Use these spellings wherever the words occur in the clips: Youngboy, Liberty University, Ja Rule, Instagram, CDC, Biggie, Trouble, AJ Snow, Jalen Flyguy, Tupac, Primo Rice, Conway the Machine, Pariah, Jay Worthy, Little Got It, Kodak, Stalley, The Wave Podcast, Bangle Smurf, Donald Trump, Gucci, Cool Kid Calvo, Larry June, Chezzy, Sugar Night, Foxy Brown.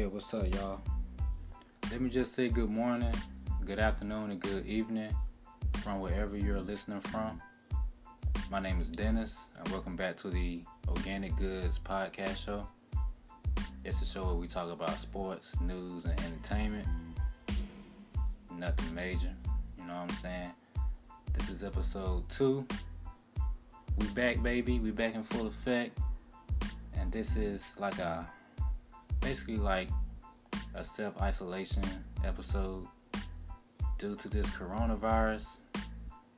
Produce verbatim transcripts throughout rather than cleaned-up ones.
yeah, what's up, y'all? Let me just say good morning, good afternoon, and good evening from wherever you're listening from. My name is Dennis, and welcome back to the Organic Goods Podcast Show. It's a show where we talk about sports, news, and entertainment. Nothing major, you know what I'm saying? This is episode two. We back, baby. We back in full effect. And this is like a, basically like a self-isolation episode due to this coronavirus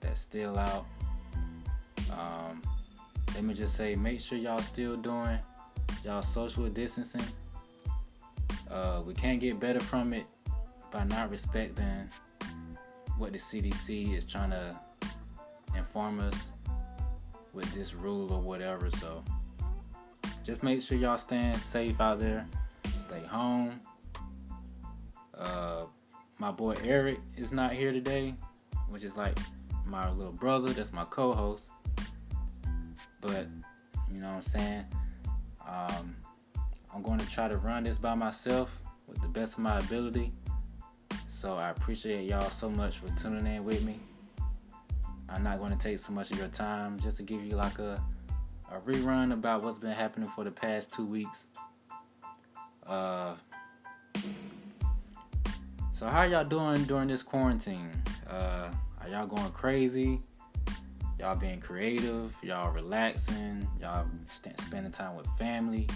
that's still out. Um, let me just say, make sure y'all still doing y'all social distancing. Uh, we can't get better from it by not respecting what the C D C is trying to inform us with this rule or whatever. So just make sure y'all staying safe out there. Stay home. Uh, my boy Eric is not here today, which is like my little brother. That's my co-host. But, you know what I'm saying, um, I'm going to try to run this by myself with the best of my ability. So I appreciate y'all so much for tuning in with me. I'm not going to take so much of your time, just to give you like a, a rerun about what's been happening for the past two weeks. Uh, so how y'all doing during this quarantine? Uh, are y'all going crazy? Y'all being creative, y'all relaxing, y'all st- spending time with family.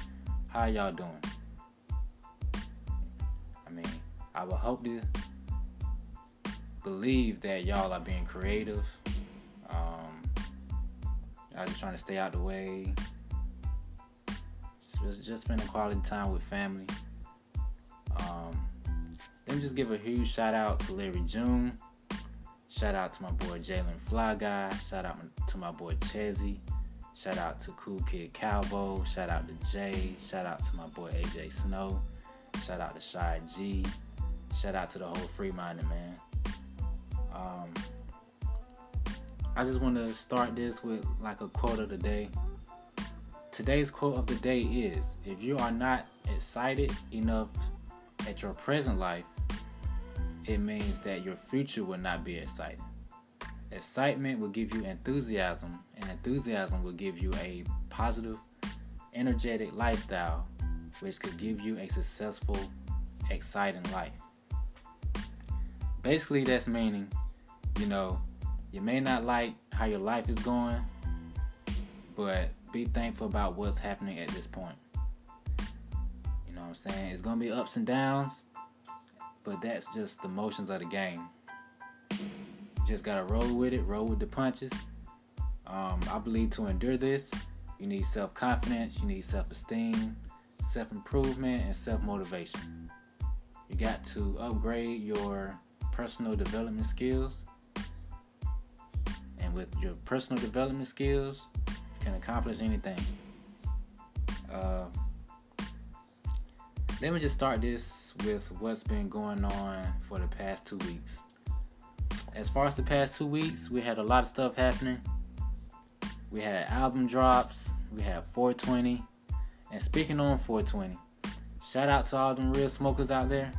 How y'all doing? I mean, I would hope to believe that y'all are being creative. Um, y'all just trying to stay out the way. Just, just spending quality time with family. Um, let me just give a huge shout out to Larry June. Shout out to my boy Jalen Flyguy. Shout out to my boy Chezzy. Shout out to Cool Kid Calvo. Shout out to Jay. Shout out to my boy A J Snow. Shout out to Shy G. Shout out to the whole free minded man. Um, I just want to start this with like a quote of the day. Today's quote of the day is, if you are not excited enough at your present life, it means that your future will not be exciting. Excitement will give you enthusiasm, and enthusiasm will give you a positive, energetic lifestyle, which could give you a successful, exciting life. Basically, that's meaning, you know, you may not like how your life is going, but be thankful about what's happening at this point. You know what I'm saying? It's going to be ups and downs, but that's just the motions of the game. Just gotta roll with it, roll with the punches. Um, I believe to endure this, you need self-confidence, you need self-esteem, self-improvement, and self-motivation. You got to upgrade your personal development skills. And with your personal development skills, you can accomplish anything. Uh, Let me just start this with what's been going on for the past two weeks. As far as the past two weeks, we had a lot of stuff happening. We had album drops. We had four twenty. And speaking on four twenty, shout out to all them real smokers out there.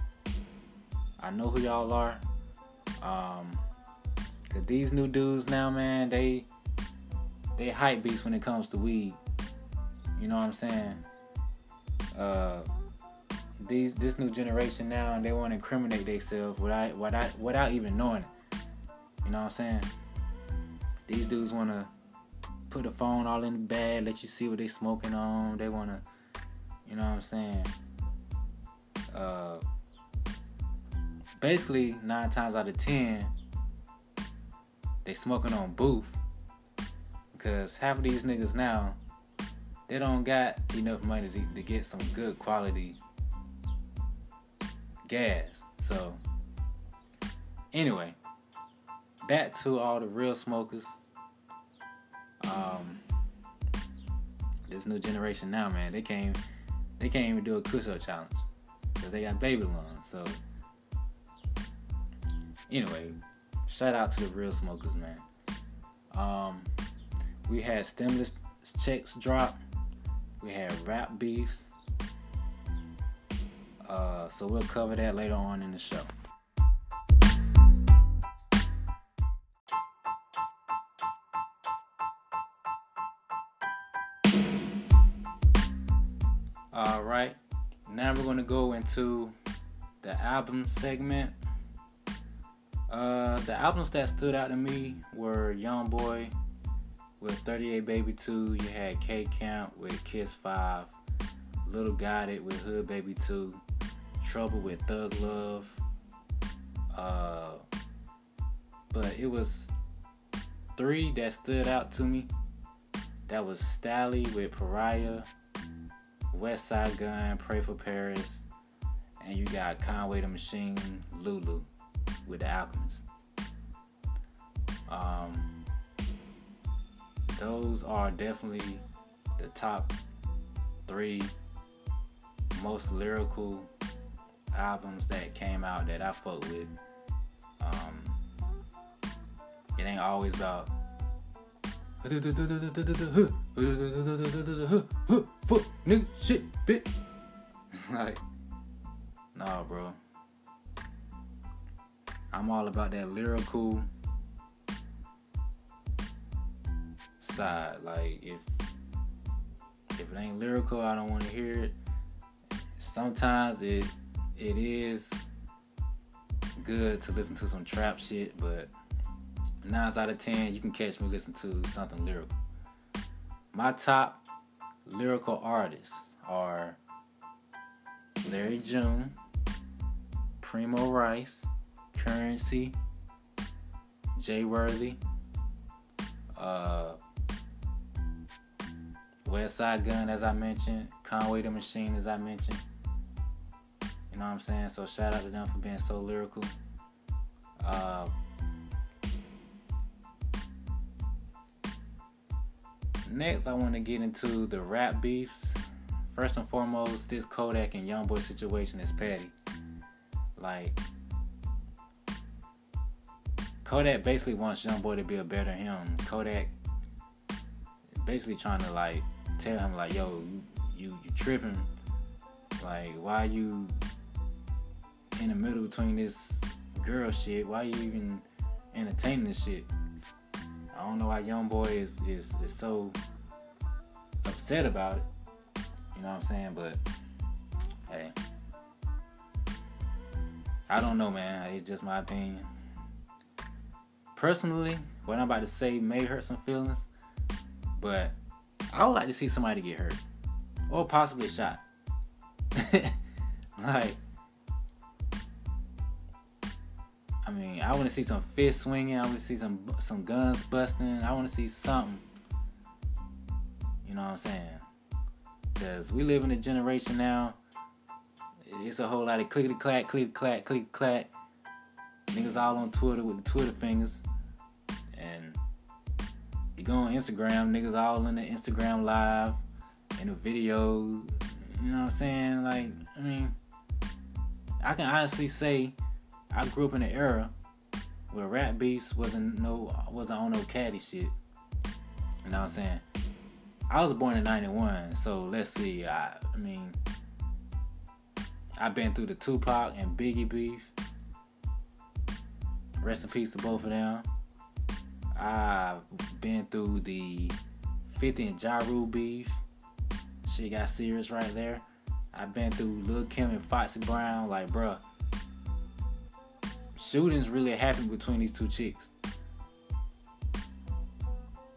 I know who y'all are. Um, cause these new dudes now, man, they, they hype beasts when it comes to weed. You know what I'm saying? Uh... These this new generation now, and they want to incriminate themselves without without without even knowing it. You know what I'm saying? These dudes want to put a phone all in the bag, let you see what they smoking on. They want to, you know what I'm saying? Uh, basically, nine times out of ten, they smoking on booth, because half of these niggas now, they don't got enough money to, to get some good quality gas. So anyway, back to all the real smokers. Um, this new generation now, man, they can't they can't even do a cushion challenge because they got baby lungs. So anyway, shout out to the real smokers, man. Um, we had stimulus checks drop. We had rap beefs. Uh, so we'll cover that later on in the show. All right, now we're going to go into the album segment. Uh, the albums that stood out to me were Youngboy with thirty-eight Baby two. You had K-Camp with Kiss five. Little Got It with Hood Baby two. Trouble with Thug Love. Uh, but it was three that stood out to me. That was Stalley with Pariah, West Side Gun, Pray for Paris, and you got Conway the Machine, Lulu with The Alchemist. Um, those are definitely the top three most lyrical albums that came out that I fuck with. Um, it ain't always about fuck nigga shit bitch. Like, nah, bro. I'm all about that lyrical side. Like, if if it ain't lyrical, I don't want to hear it. Sometimes it it is good to listen to some trap shit, but nines out of ten, you can catch me listening to something lyrical. My top lyrical artists are Larry June, Primo Rice, Currency, Jay Worthy, uh, West Side Gun, as I mentioned, Conway the Machine, as I mentioned. You know what I'm saying? So shout out to them for being so lyrical. Uh, Next, I want to get into the rap beefs. First and foremost, this Kodak and Youngboy situation is petty. Like, Kodak basically wants Youngboy to be a better him. Kodak basically trying to, like, tell him, like, yo, you, you tripping. Like, why you in the middle between this girl shit? Why you even entertaining this shit? I don't know why Youngboy is, is is so upset about it. You know what I'm saying? But, hey. I don't know, man. It's just my opinion. Personally, what I'm about to say may hurt some feelings. But I would like to see somebody get hurt. Or possibly shot. Like, I mean, I want to see some fists swinging. I want to see some some guns busting. I want to see something. You know what I'm saying? Because we live in a generation now. It's a whole lot of clickety-clack, clickety-clack, clickety-clack. Niggas all on Twitter with the Twitter fingers. And you go on Instagram, niggas all in the Instagram live, in the video. You know what I'm saying? Like, I mean, I can honestly say I grew up in an era where rap beefs wasn't no wasn't on no catty shit. You know what I'm saying? I was born in ninety-one, so let's see. I, I mean, I've been through the Tupac and Biggie beef. Rest in peace to both of them. I've been through the fifty and Ja Rule beef. Shit got serious right there. I've been through Lil' Kim and Foxy Brown. Like, bruh. Shootings really happened between these two chicks. You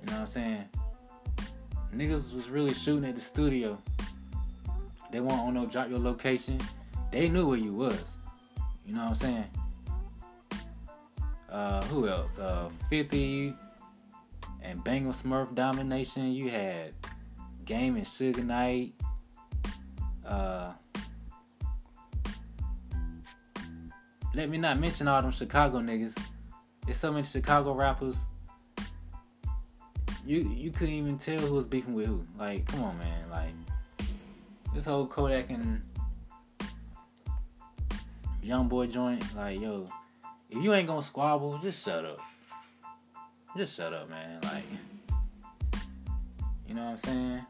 know what I'm saying? Niggas was really shooting at the studio. They weren't on no drop your location. They knew where you was. You know what I'm saying? Uh, who else? Uh, fifty and Bangle Smurf domination. You had Game and Sugar Night. Uh... Let me not mention all them Chicago niggas. There's so many Chicago rappers. You you couldn't even tell who was beefing with who. Like, come on, man. Like, this whole Kodak and Youngboy joint. Like, yo, if you ain't gonna squabble, just shut up. Just shut up, man. Like, you know what I'm saying?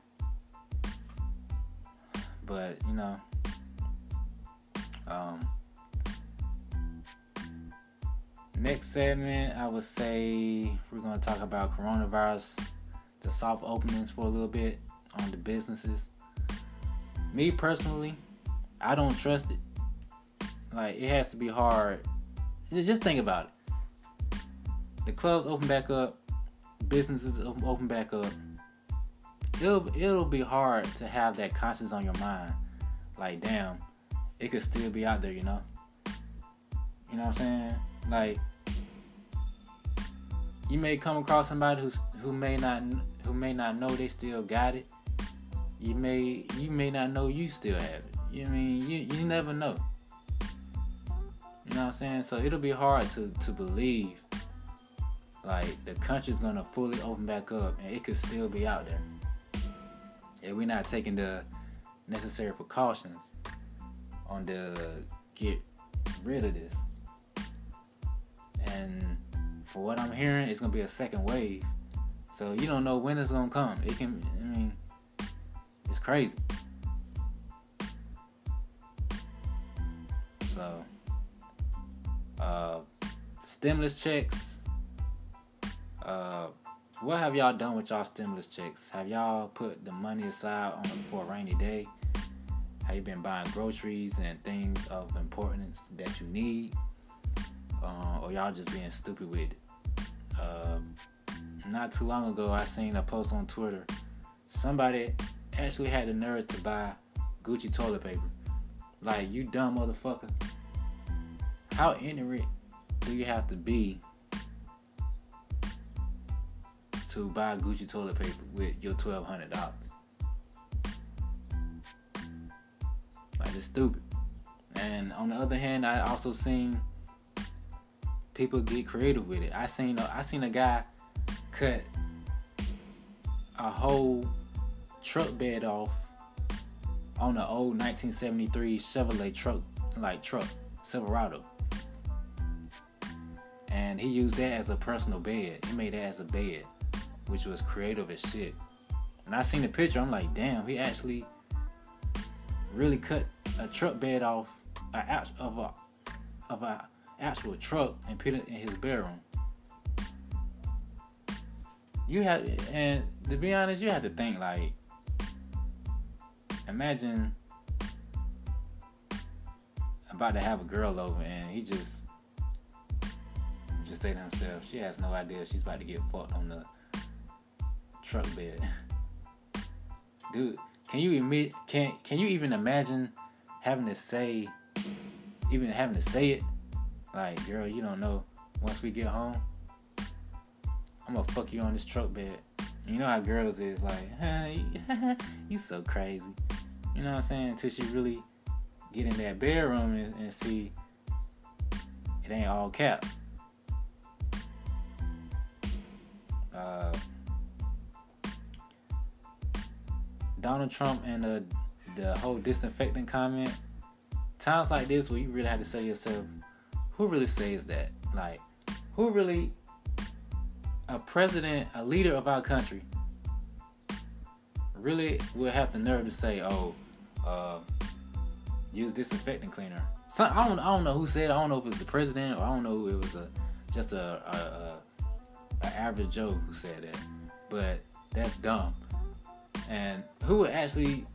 But, you know, Um, next segment, I would say we're going to talk about coronavirus, the soft openings for a little bit on the businesses. Me personally, I don't trust it. Like, it has to be hard. Just think about it. The clubs open back up. Businesses open back up. It'll, it'll be hard to have that conscience on your mind. Like, damn, it could still be out there, you know? You know what I'm saying? Like, you may come across somebody who's, who may not who may not know they still got it. You may you may not know you still have it. You know what I mean? You, you never know. You know what I'm saying? So it'll be hard to, to believe, like, the country's gonna fully open back up and it could still be out there if we're not taking the necessary precautions on the get rid of this. And for what I'm hearing, it's gonna be a second wave. So you don't know when it's gonna come. It can, I mean, it's crazy. So, uh, stimulus checks. Uh, what have y'all done with y'all stimulus checks? Have y'all put the money aside on for a rainy day? Have you been buying groceries and things of importance that you need? Uh, or y'all just being stupid with it? Uh, not too long ago, I seen a post on Twitter. Somebody actually had the nerve to buy Gucci toilet paper. Like, you dumb motherfucker. How ignorant do you have to be to buy Gucci toilet paper with your twelve hundred dollars? Like, it's stupid. And on the other hand, I also seen people get creative with it. I seen a, I seen a guy cut a whole truck bed off on an old nineteen seventy-three Chevrolet truck, like truck, Silverado. And he used that as a personal bed. He made that as a bed, which was creative as shit. And I seen the picture, I'm like, damn, he actually really cut a truck bed off a, of a of a actual truck and put it in his bedroom. You have, and to be honest, you have to think, like, imagine about to have a girl over and he just just say to himself, she has no idea she's about to get fucked on the truck bed. Dude, can you admit, can can you even imagine having to say, even having to say it? Like, girl, you don't know. Once we get home, I'm gonna fuck you on this truck bed. You know how girls is, like, huh, you so crazy. You know what I'm saying? Until she really get in that bedroom and, and see it ain't all cap. Uh, Donald Trump and the, the whole disinfectant comment. Times like this where you really have to say to yourself, who really says that? Like, who really, a president, a leader of our country, really will have the nerve to say, oh, uh, use disinfectant cleaner? So, I don't, I don't know who said it. I don't know if it was the president, or I don't know if it was a, just a, a, a, a average Joe who said that. But that's dumb. And who would actually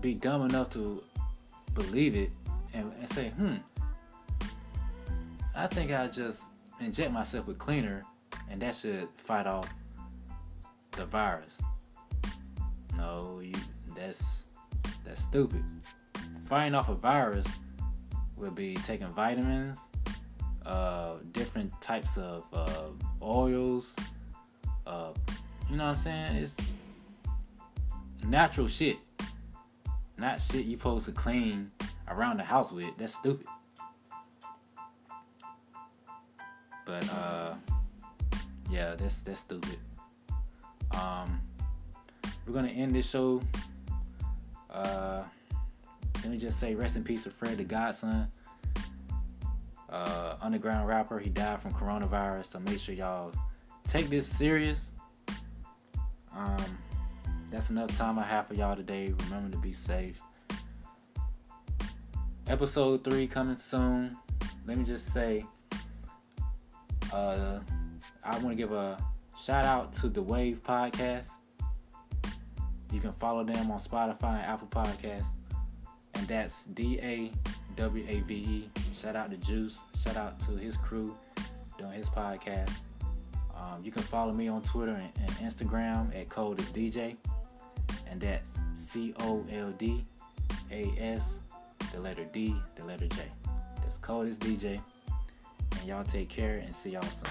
be dumb enough to believe it and, and say, hmm, I think I'll just inject myself with cleaner and that should fight off the virus. No, you that's that's stupid. Fighting off a virus would be taking vitamins, uh, different types of uh, oils, uh, you know what I'm saying? It's natural shit. Not shit you supposed to clean around the house with. That's stupid. But, uh, yeah, that's, that's stupid. Um, we're going to end this show. Uh, let me just say, rest in peace to Fred the Godson. Uh, underground rapper. He died from coronavirus. So make sure y'all take this serious. Um, that's enough time I have for y'all today. Remember to be safe. Episode three coming soon. Let me just say, uh, I want to give a shout out to The Wave Podcast. You can follow them on Spotify and Apple Podcasts. And that's D A W A V E. Shout out to Juice. Shout out to his crew doing his podcast. Um, you can follow me on Twitter and, and Instagram at coldestdj. And that's C O L D A S, the letter D, the letter J. That's coldestdj. And y'all take care and see y'all soon.